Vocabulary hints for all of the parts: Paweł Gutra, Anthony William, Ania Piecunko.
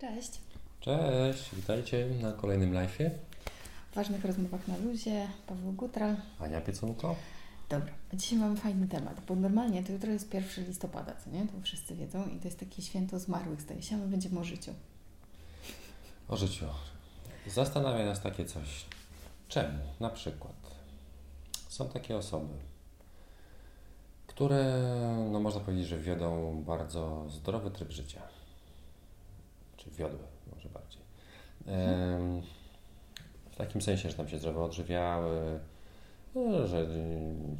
Cześć. Cześć, witajcie na kolejnym live'ie. W ważnych rozmowach na luzie. Paweł Gutra. Ania Piecunko. Dobra, dzisiaj mamy fajny temat, bo normalnie to jutro jest 1 listopada, co nie? To wszyscy wiedzą i to jest takie święto zmarłych, zdaje się, a my będziemy o życiu. O życiu. Zastanawia nas takie coś. Czemu? Na przykład są takie osoby, które, no można powiedzieć, że wiodą bardzo zdrowy tryb życia. Czy wiodły, może bardziej. W takim sensie, że tam się zdrowo odżywiały, że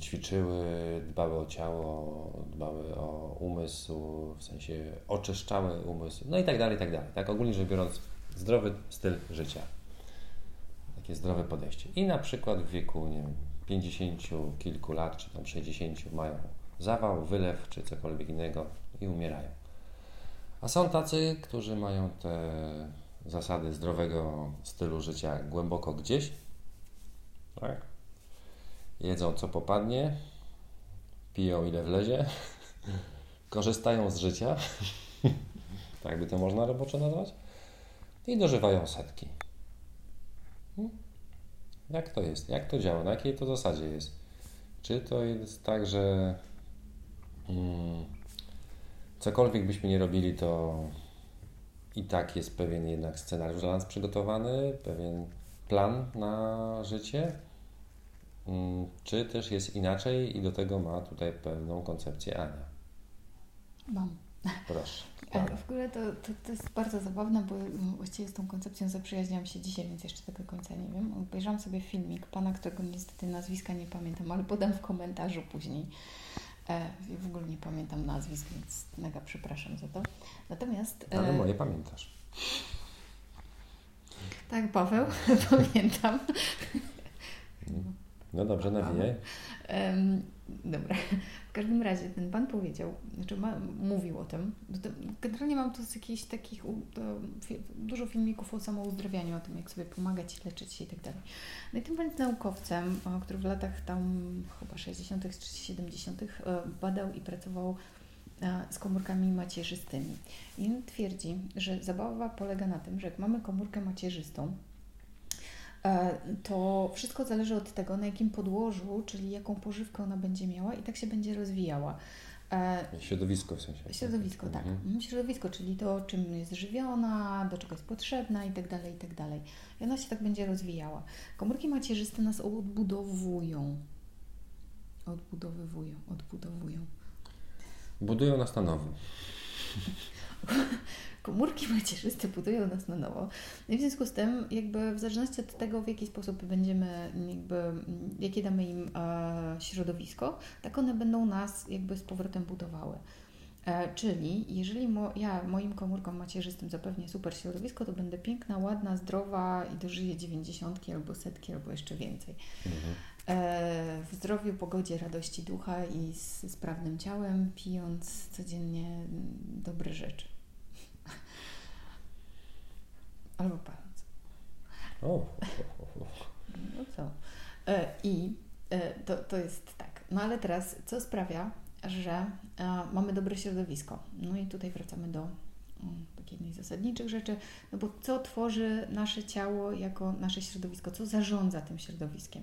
ćwiczyły, dbały o ciało, dbały o umysł, w sensie oczyszczały umysł, no i tak dalej, tak? Ogólnie rzecz biorąc, zdrowy styl życia. Takie zdrowe podejście. I na przykład w wieku, nie wiem, 50 kilku lat, czy tam 60 mają zawał, wylew, czy cokolwiek innego i umierają. A są tacy, którzy mają te zasady zdrowego stylu życia głęboko gdzieś, tak? Jedzą co popadnie, piją ile wlezie, korzystają z życia, tak by to można roboczo nazwać, i dożywają setki. Jak to jest? Jak to działa? Na jakiej to zasadzie jest? Czy to jest tak, że cokolwiek byśmy nie robili, to i tak jest pewien jednak scenariusz dla nas przygotowany, pewien plan na życie? Czy też jest inaczej i do tego ma tutaj pewną koncepcję Ania? Mam. Proszę. Ale w ogóle to jest bardzo zabawne, bo właściwie z tą koncepcją zaprzyjaźniłam się dzisiaj, więc jeszcze tego końca nie wiem. Obejrzałam sobie filmik pana, którego niestety nazwiska nie pamiętam, ale podam w komentarzu później. W ogóle nie pamiętam nazwisk, więc mega przepraszam za to. Natomiast... Ale moje pamiętasz. Tak, Paweł, pamiętam. No dobrze, nawijaj. Dobra. W każdym razie ten pan powiedział, znaczy mówił o tym. Generalnie mam tu z jakichś takich dużo filmików o samouzdrawianiu, o tym, jak sobie pomagać, leczyć się i tak dalej. No i ten pan jest naukowcem, który w latach tam chyba 60. czy 70. badał i pracował z komórkami macierzystymi. I on twierdzi, że zabawa polega na tym, że jak mamy komórkę macierzystą, to wszystko zależy od tego, na jakim podłożu, czyli jaką pożywkę ona będzie miała i tak się będzie rozwijała. Środowisko w sensie. Środowisko, tak. Mhm. Środowisko, czyli to, czym jest żywiona, do czego jest potrzebna i tak dalej, i tak dalej. I ona się tak będzie rozwijała. Komórki macierzyste nas odbudowują. Odbudowują. Budują nas na nowo. Komórki macierzyste budują nas na nowo. No i w związku z tym, jakby w zależności od tego, w jaki sposób będziemy, jakby, jakie damy im środowisko, tak one będą nas jakby z powrotem budowały. Czyli jeżeli ja moim komórkom macierzystym zapewnię super środowisko, to będę piękna, ładna, zdrowa i dożyję 90 albo setki, albo jeszcze więcej. Mhm. W zdrowiu, pogodzie, radości ducha i z sprawnym ciałem, pijąc codziennie dobre rzeczy. Albo paląc. No co? To jest tak. No ale teraz, co sprawia, że mamy dobre środowisko? No i tutaj wracamy do jednej z zasadniczych rzeczy. No bo co tworzy nasze ciało jako nasze środowisko? Co zarządza tym środowiskiem?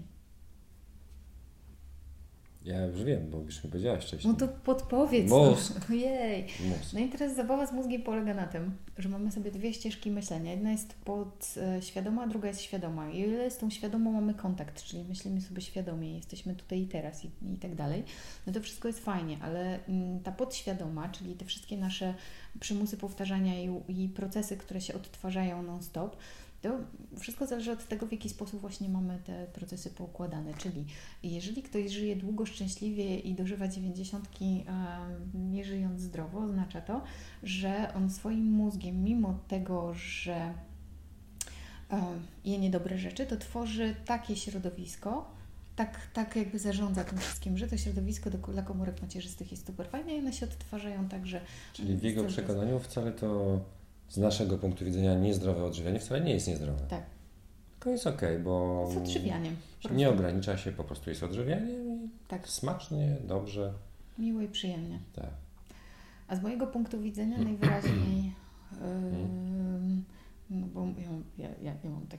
Ja już wiem, bo już mi powiedziałaś wcześniej. No to podpowiedz. Mózg. Ojej. No i teraz zabawa z mózgiem polega na tym, że mamy sobie dwie ścieżki myślenia. Jedna jest podświadoma, a druga jest świadoma. I o ile z tą świadomą mamy kontakt, czyli myślimy sobie świadomie, jesteśmy tutaj i teraz i tak dalej, no to wszystko jest fajnie, ale ta podświadoma, czyli te wszystkie nasze przymusy powtarzania i procesy, które się odtwarzają non-stop, to wszystko zależy od tego, w jaki sposób właśnie mamy te procesy poukładane, czyli jeżeli ktoś żyje długo, szczęśliwie i dożywa 90, nie żyjąc zdrowo, oznacza to, że on swoim mózgiem, mimo tego, że je niedobre rzeczy, to tworzy takie środowisko, tak jakby zarządza tym wszystkim, że to środowisko dla komórek macierzystych jest super fajne i one się odtwarzają tak, że... Czyli w jego przekonaniu wcale to... Z naszego punktu widzenia niezdrowe odżywianie wcale nie jest niezdrowe. Tak. Tylko jest okej, bo... Z odżywianiem. Nie ogranicza się, po prostu jest odżywianiem i tak smacznie, dobrze. Miło i przyjemnie. Tak. A z mojego punktu widzenia najwyraźniej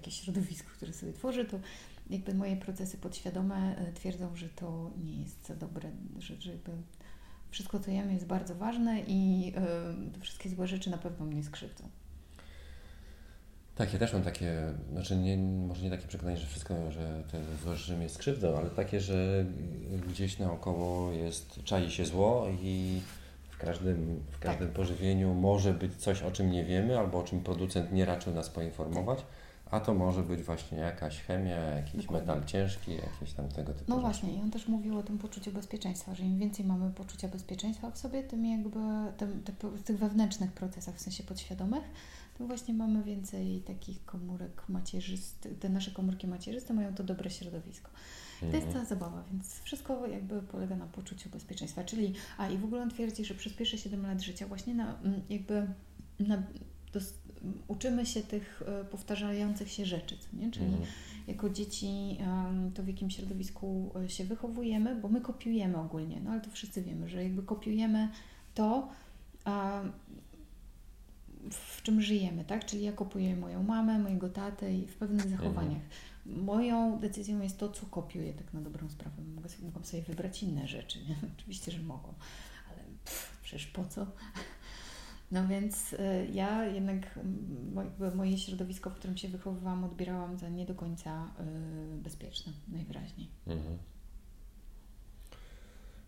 jakieś środowisko, które sobie tworzy, to jakby moje procesy podświadome twierdzą, że to nie jest za dobre, że jakby wszystko, co jemy, jest bardzo ważne i wszystkie złe rzeczy na pewno mnie skrzywdzą. Tak, ja też mam takie, znaczy nie, może nie takie przekonanie, że wszystko, że te złe rzeczy mnie skrzywdzą, ale takie, że gdzieś naokoło jest, czai się zło i w każdym pożywieniu może być coś, o czym nie wiemy albo o czym producent nie raczył nas poinformować, a to może być właśnie jakaś chemia, jakiś metal ciężki, jakieś tam tego typu rzeczy. Właśnie, i on też mówił o tym poczuciu bezpieczeństwa, że im więcej mamy poczucia bezpieczeństwa w sobie, tym jakby w tych wewnętrznych procesach, w sensie podświadomych, tym właśnie mamy więcej takich komórek macierzystych, te nasze komórki macierzyste mają to dobre środowisko. To jest cała zabawa, więc wszystko jakby polega na poczuciu bezpieczeństwa, czyli, i w ogóle on twierdzi, że przez pierwsze 7 lat życia właśnie uczymy się tych powtarzających się rzeczy, co nie? Czyli jako dzieci to w jakim środowisku się wychowujemy, bo my kopiujemy ogólnie, no ale to wszyscy wiemy, że jakby kopiujemy to, w czym żyjemy, tak? Czyli ja kopiuję moją mamę, mojego tatę i w pewnych zachowaniach. Moją decyzją jest to, co kopiuję, tak na dobrą sprawę. Mogłam sobie wybrać inne rzeczy, nie? Oczywiście, że mogą, ale przecież po co? No więc ja jednak moje środowisko, w którym się wychowywałam, odbierałam za nie do końca bezpieczne, najwyraźniej.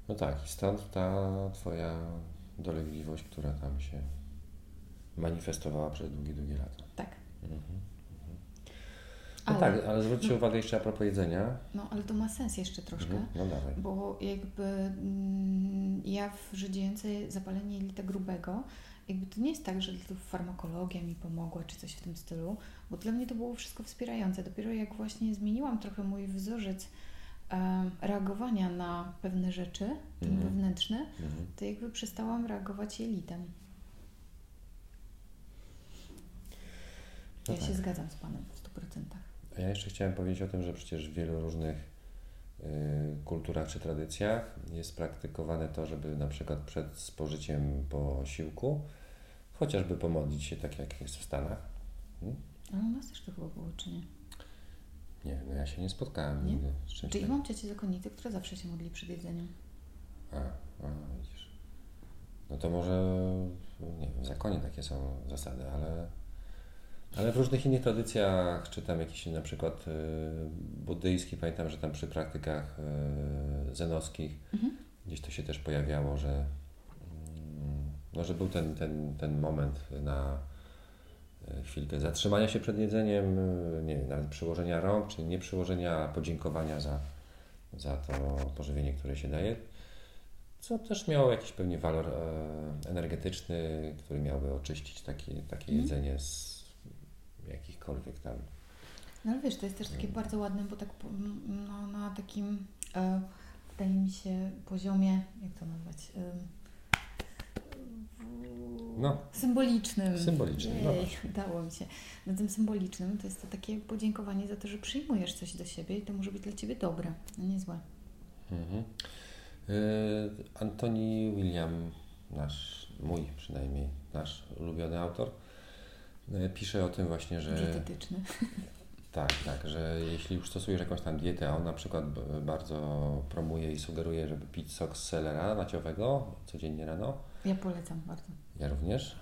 No tak, i stąd ta Twoja dolegliwość, która tam się manifestowała przez długie lata. Tak. No ale, tak, ale zwróćcie uwagę jeszcze a propos jedzenia. No ale to ma sens jeszcze troszkę, no dalej. Bo jakby ja w żyjącej zapalenie jelita grubego, jakby to nie jest tak, że to farmakologia mi pomogła czy coś w tym stylu, bo dla mnie to było wszystko wspierające. Dopiero jak właśnie zmieniłam trochę mój wzorzec reagowania na pewne rzeczy, ten wewnętrzny, to jakby przestałam reagować jelitem. Ja się zgadzam z Panem w 100%. A ja jeszcze chciałem powiedzieć o tym, że przecież w wielu różnych kulturach czy tradycjach jest praktykowane to, żeby na przykład przed spożyciem posiłku chociażby pomodlić się, tak jak jest w Stanach. Ale u nas też to chyba było, czy nie? Nie, no ja się nie spotkałem nigdy z czymś. Czyli mam ciocię zakonnicę, która zawsze się modli przed jedzeniem. Widzisz. No to może, nie wiem, w zakonie takie są zasady, ale w różnych innych tradycjach, czy tam jakiś na przykład buddyjski, pamiętam, że tam przy praktykach zenowskich gdzieś to się też pojawiało, że był ten moment na chwilkę zatrzymania się przed jedzeniem, nie wiem, nawet przyłożenia rąk, czy nie przyłożenia, podziękowania za to pożywienie, które się daje, co też miało jakiś pewnie walor energetyczny, który miałby oczyścić takie jedzenie z jakichkolwiek tam. No ale wiesz, to jest też takie bardzo ładne, bo tak na takim, wydaje mi się, poziomie, jak to nazwać, symbolicznym. Udało mi się. Na tym symbolicznym to jest to takie podziękowanie za to, że przyjmujesz coś do siebie i to może być dla Ciebie dobre, a nie złe. Anthony William, nasz ulubiony autor, pisze o tym właśnie, że... Dietetyczny. Tak, że jeśli już stosujesz jakąś tam dietę, a on na przykład bardzo promuje i sugeruje, żeby pić sok z selera naciowego codziennie rano. Ja polecam bardzo. Ja również.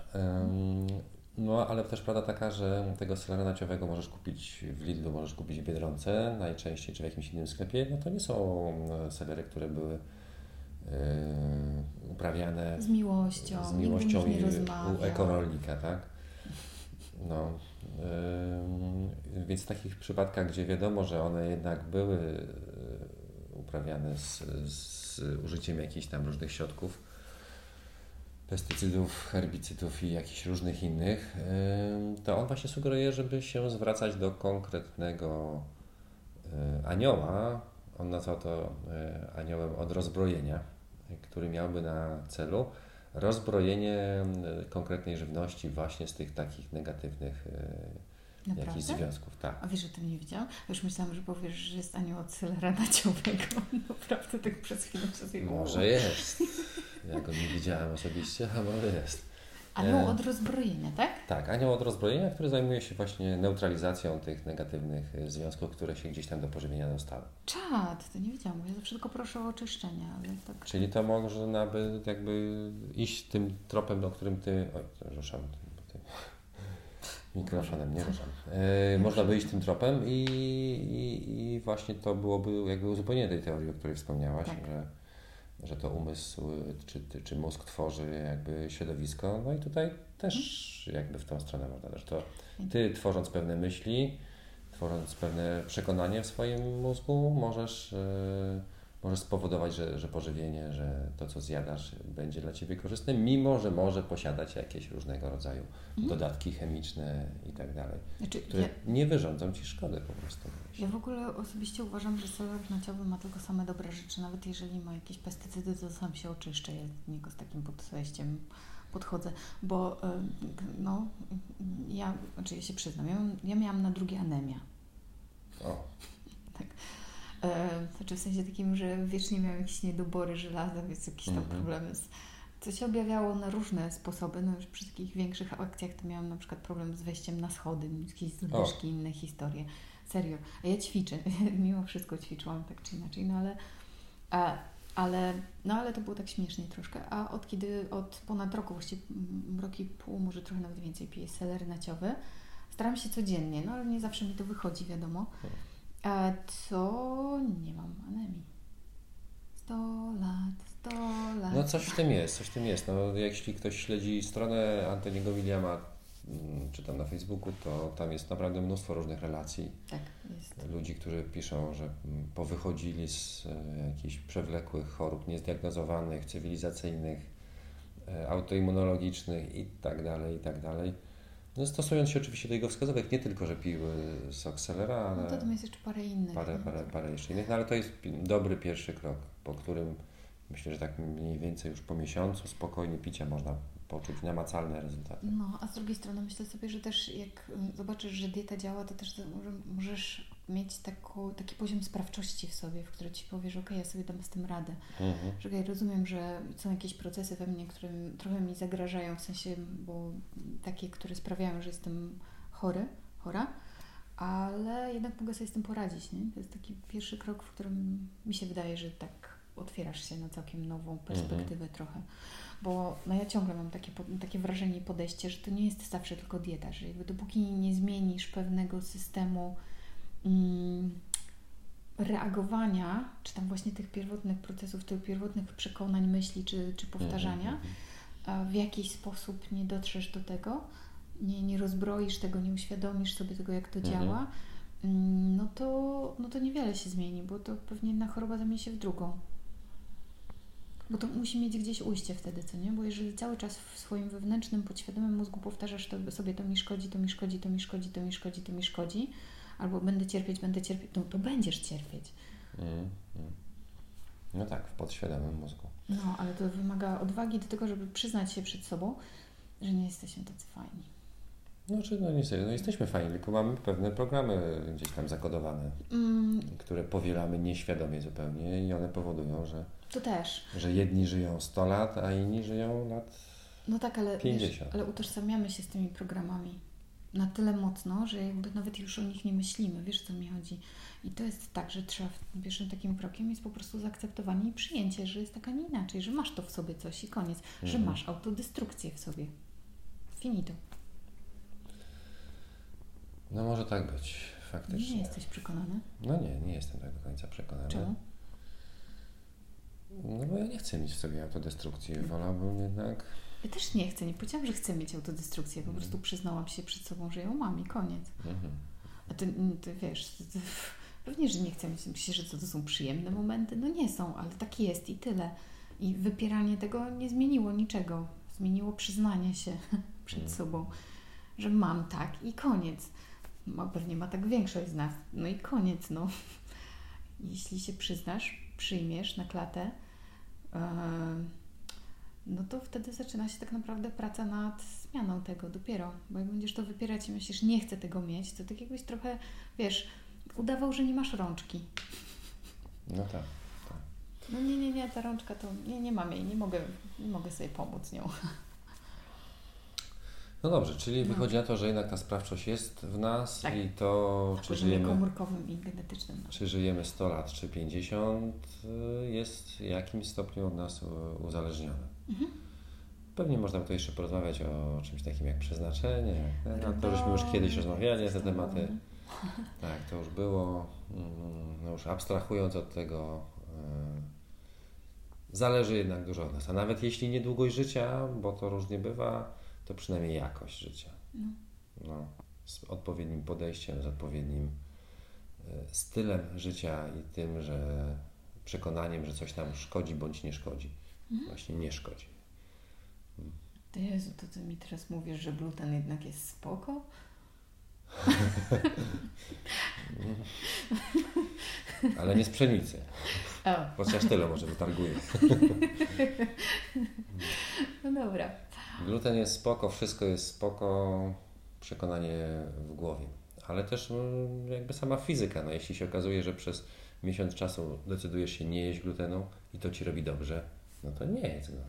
No ale też prawda taka, że tego selera naciowego możesz kupić w Lidlu, możesz kupić w Biedronce najczęściej, czy w jakimś innym sklepie. No to nie są selery, które były uprawiane... Z miłością i u ekorolnika, tak? Więc w takich przypadkach, gdzie wiadomo, że one jednak były uprawiane z użyciem jakichś tam różnych środków, pestycydów, herbicydów i jakichś różnych innych, to on właśnie sugeruje, żeby się zwracać do konkretnego anioła. On nazwał to aniołem od rozbrojenia, który miałby na celu rozbrojenie konkretnej żywności właśnie z tych takich negatywnych jakichś związków. Tak. A wiesz, że o tym nie widziałam? Już myślałam, że powiesz, że jest anioł od selera naciowego. Naprawdę tak przez chwilę. Może jest. Ja go nie widziałam osobiście, a może jest. Anioł od rozbrojenia, tak? Tak, anioł od rozbrojenia, który zajmuje się właśnie neutralizacją tych negatywnych związków, które się gdzieś tam do pożywienia dostały. Czad, to nie wiedziałam, ja zawsze tylko proszę o oczyszczenie. Ale tak... Czyli to można by jakby iść tym tropem, o którym ty... Oj, ruszam tym mikrofonem, nie ruszam. Można by iść tym tropem i właśnie to byłoby jakby uzupełnienie tej teorii, o której wspomniałaś, tak. Że to umysł czy mózg tworzy jakby środowisko, no i tutaj też jakby w tą stronę można też to. Ty tworząc pewne myśli, tworząc pewne przekonanie w swoim mózgu możesz spowodować, że pożywienie, że to co zjadasz będzie dla Ciebie korzystne, mimo że może posiadać jakieś różnego rodzaju dodatki chemiczne i tak dalej, które nie wyrządzą Ci szkody po prostu. Ja w ogóle osobiście uważam, że solar nociowy ma tylko same dobre rzeczy, nawet jeżeli ma jakieś pestycydy, to sam się oczyszczę, ja do niego z takim podejściem podchodzę, bo no, ja się przyznam, ja miałam na drugie anemię. O. Tak. Znaczy w sensie takim, że wiecznie miałam jakieś niedobory żelaza, więc jakieś tam problemy. Co się objawiało na różne sposoby. No już przy takich większych akcjach to miałam na przykład problem z wejściem na schody, jakieś zdyszki, inne historie. Serio. A ja ćwiczę. Mimo wszystko ćwiczyłam tak czy inaczej. No ale, ale to było tak śmiesznie troszkę. A od ponad roku, właściwie rok i pół, może trochę nawet więcej, piję seler naciowy. Staram się codziennie, no ale nie zawsze mi to wychodzi, wiadomo. To nie mam anemii. 100 lat. No coś w tym jest. No, jeśli ktoś śledzi stronę Anthony'ego Williama, czy tam na Facebooku, to tam jest naprawdę mnóstwo różnych relacji. Tak, jest. Ludzi, którzy piszą, że powychodzili z jakichś przewlekłych chorób niezdiagnozowanych, cywilizacyjnych, autoimmunologicznych i tak dalej. No, stosując się oczywiście do jego wskazówek, nie tylko, że piły sok selera, ale... No to tam jest jeszcze parę innych. Parę jeszcze innych, no, ale to jest dobry pierwszy krok, po którym myślę, że tak mniej więcej już po miesiącu spokojnie picia można poczuć namacalne rezultaty. No, a z drugiej strony myślę sobie, że też jak zobaczysz, że dieta działa, to też możesz mieć taki poziom sprawczości w sobie, w którym Ci powiesz, okej, ja sobie dam z tym radę. Że ja rozumiem, że są jakieś procesy we mnie, które trochę mi zagrażają, w sensie, bo takie, które sprawiają, że jestem chora, ale jednak mogę sobie z tym poradzić, nie? To jest taki pierwszy krok, w którym mi się wydaje, że tak otwierasz się na całkiem nową perspektywę trochę. Bo ja ciągle mam takie wrażenie i podejście, że to nie jest zawsze tylko dieta, że jakby dopóki nie zmienisz pewnego systemu reagowania, czy tam właśnie tych pierwotnych procesów, tych pierwotnych przekonań, myśli, czy powtarzania, w jakiś sposób nie dotrzesz do tego, nie rozbroisz tego, nie uświadomisz sobie tego, jak to działa, no to niewiele się zmieni, bo to pewnie jedna choroba zamieni się w drugą. Bo to musi mieć gdzieś ujście wtedy, co nie? Bo jeżeli cały czas w swoim wewnętrznym, podświadomym mózgu powtarzasz to sobie, to mi szkodzi, albo będę cierpieć, no to będziesz cierpieć. No tak, w podświadomym mózgu. No, ale to wymaga odwagi do tego, żeby przyznać się przed sobą, że nie jesteśmy tacy fajni. Jesteśmy fajni, tylko mamy pewne programy gdzieś tam zakodowane, które powielamy nieświadomie zupełnie i one powodują, że to też. Że jedni żyją 100 lat, a inni żyją lat 50. Wiesz, ale utożsamiamy się z tymi programami na tyle mocno, że jakby nawet już o nich nie myślimy. Wiesz, co mi chodzi. I to jest tak, że trzeba pierwszym takim krokiem jest po prostu zaakceptowanie i przyjęcie, że jest tak, a nie inaczej, że masz to w sobie coś i koniec, że masz autodestrukcję w sobie. Finito. No może tak być, faktycznie. Nie jesteś przekonany? No nie jestem tak do końca przekonany. Czemu? No bo ja nie chcę mieć w sobie autodestrukcji, wolałbym jednak... Ja też nie chcę, nie powiedziałam, że chcę mieć autodestrukcję, po prostu przyznałam się przed sobą, że ją mam i koniec. A ty wiesz, pewnie, że nie chcę mieć, myślisz, że to są przyjemne momenty? No nie są, ale tak jest i tyle. I wypieranie tego nie zmieniło niczego, zmieniło przyznanie się przed sobą, że mam tak i koniec. Pewnie ma tak większość z nas, no i koniec, no. Jeśli się przyjmiesz na klatę, no to wtedy zaczyna się tak naprawdę praca nad zmianą tego dopiero, bo jak będziesz to wypierać i myślisz, nie chcę tego mieć, to tak jakbyś trochę, wiesz, udawał, że nie masz rączki. No tak. No nie, ta rączka to, nie mam jej, nie mogę sobie pomóc nią. No dobrze, czyli wychodzi na to, że jednak ta sprawczość jest w nas i to, czy żyjemy komórkowym i genetycznym. Czy żyjemy 100 lat, czy 50, jest w jakimś stopniu od nas uzależnione. Mhm. Pewnie można by tu jeszcze porozmawiać o czymś takim jak przeznaczenie, to żeśmy już kiedyś rozmawiali na te tematy. Tak, to już było, no już abstrahując od tego, zależy jednak dużo od nas. A nawet jeśli nie długość życia, bo to różnie bywa, to przynajmniej jakość życia. No, z odpowiednim podejściem, z odpowiednim stylem życia i tym, że przekonaniem, że coś nam szkodzi bądź nie szkodzi. Właśnie nie szkodzi. To Jezu, to ty mi teraz mówisz, że gluten jednak jest spoko? Ale nie z pszenicy. Chociaż tyle może wytarguję. No dobra. Gluten jest spoko, wszystko jest spoko, przekonanie w głowie. Ale też jakby sama fizyka. No, jeśli się okazuje, że przez miesiąc czasu decydujesz się nie jeść glutenu i to ci robi dobrze, no to nie jest go.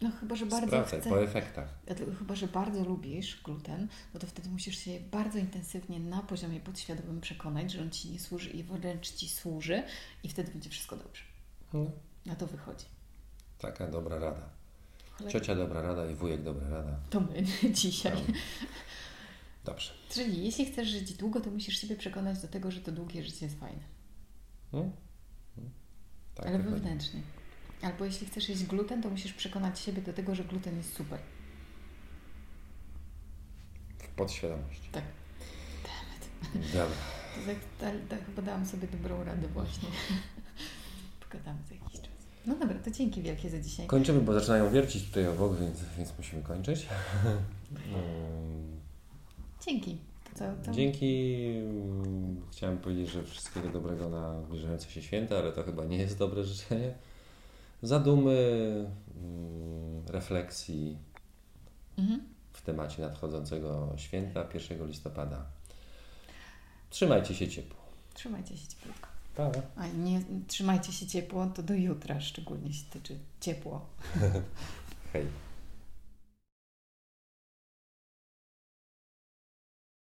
No chyba, że bardzo po efektach. Chyba, że bardzo lubisz gluten, no to wtedy musisz się bardzo intensywnie na poziomie podświadomym przekonać, że on Ci nie służy i wręcz Ci służy i wtedy będzie wszystko dobrze. No. Na to wychodzi. Taka dobra rada. Ciocia dobra rada i wujek dobra rada. To my dzisiaj. No. Dobrze. Czyli jeśli chcesz żyć długo, to musisz siebie przekonać do tego, że to długie życie jest fajne. No. No. Tak. Ale wewnętrznie. Albo jeśli chcesz jeść gluten, to musisz przekonać siebie do tego, że gluten jest super. W podświadomości. Tak. Dammit. Dobra. Tak, chyba dałam sobie dobrą radę właśnie. Pogadamy za jakiś czas. No dobra, to dzięki wielkie za dzisiaj. Kończymy, bo zaczynają wiercić tutaj obok, więc musimy kończyć. Dzięki. To... Dzięki. Chciałem powiedzieć, że wszystkiego dobrego na zbliżające się święta, ale to chyba nie jest dobre życzenie. Zadumy, refleksji w temacie nadchodzącego święta 1 listopada. Trzymajcie się ciepło. Trzymajcie się cieplutko. Tak. A nie trzymajcie się ciepło, to do jutra szczególnie się tyczy ciepło. Hej.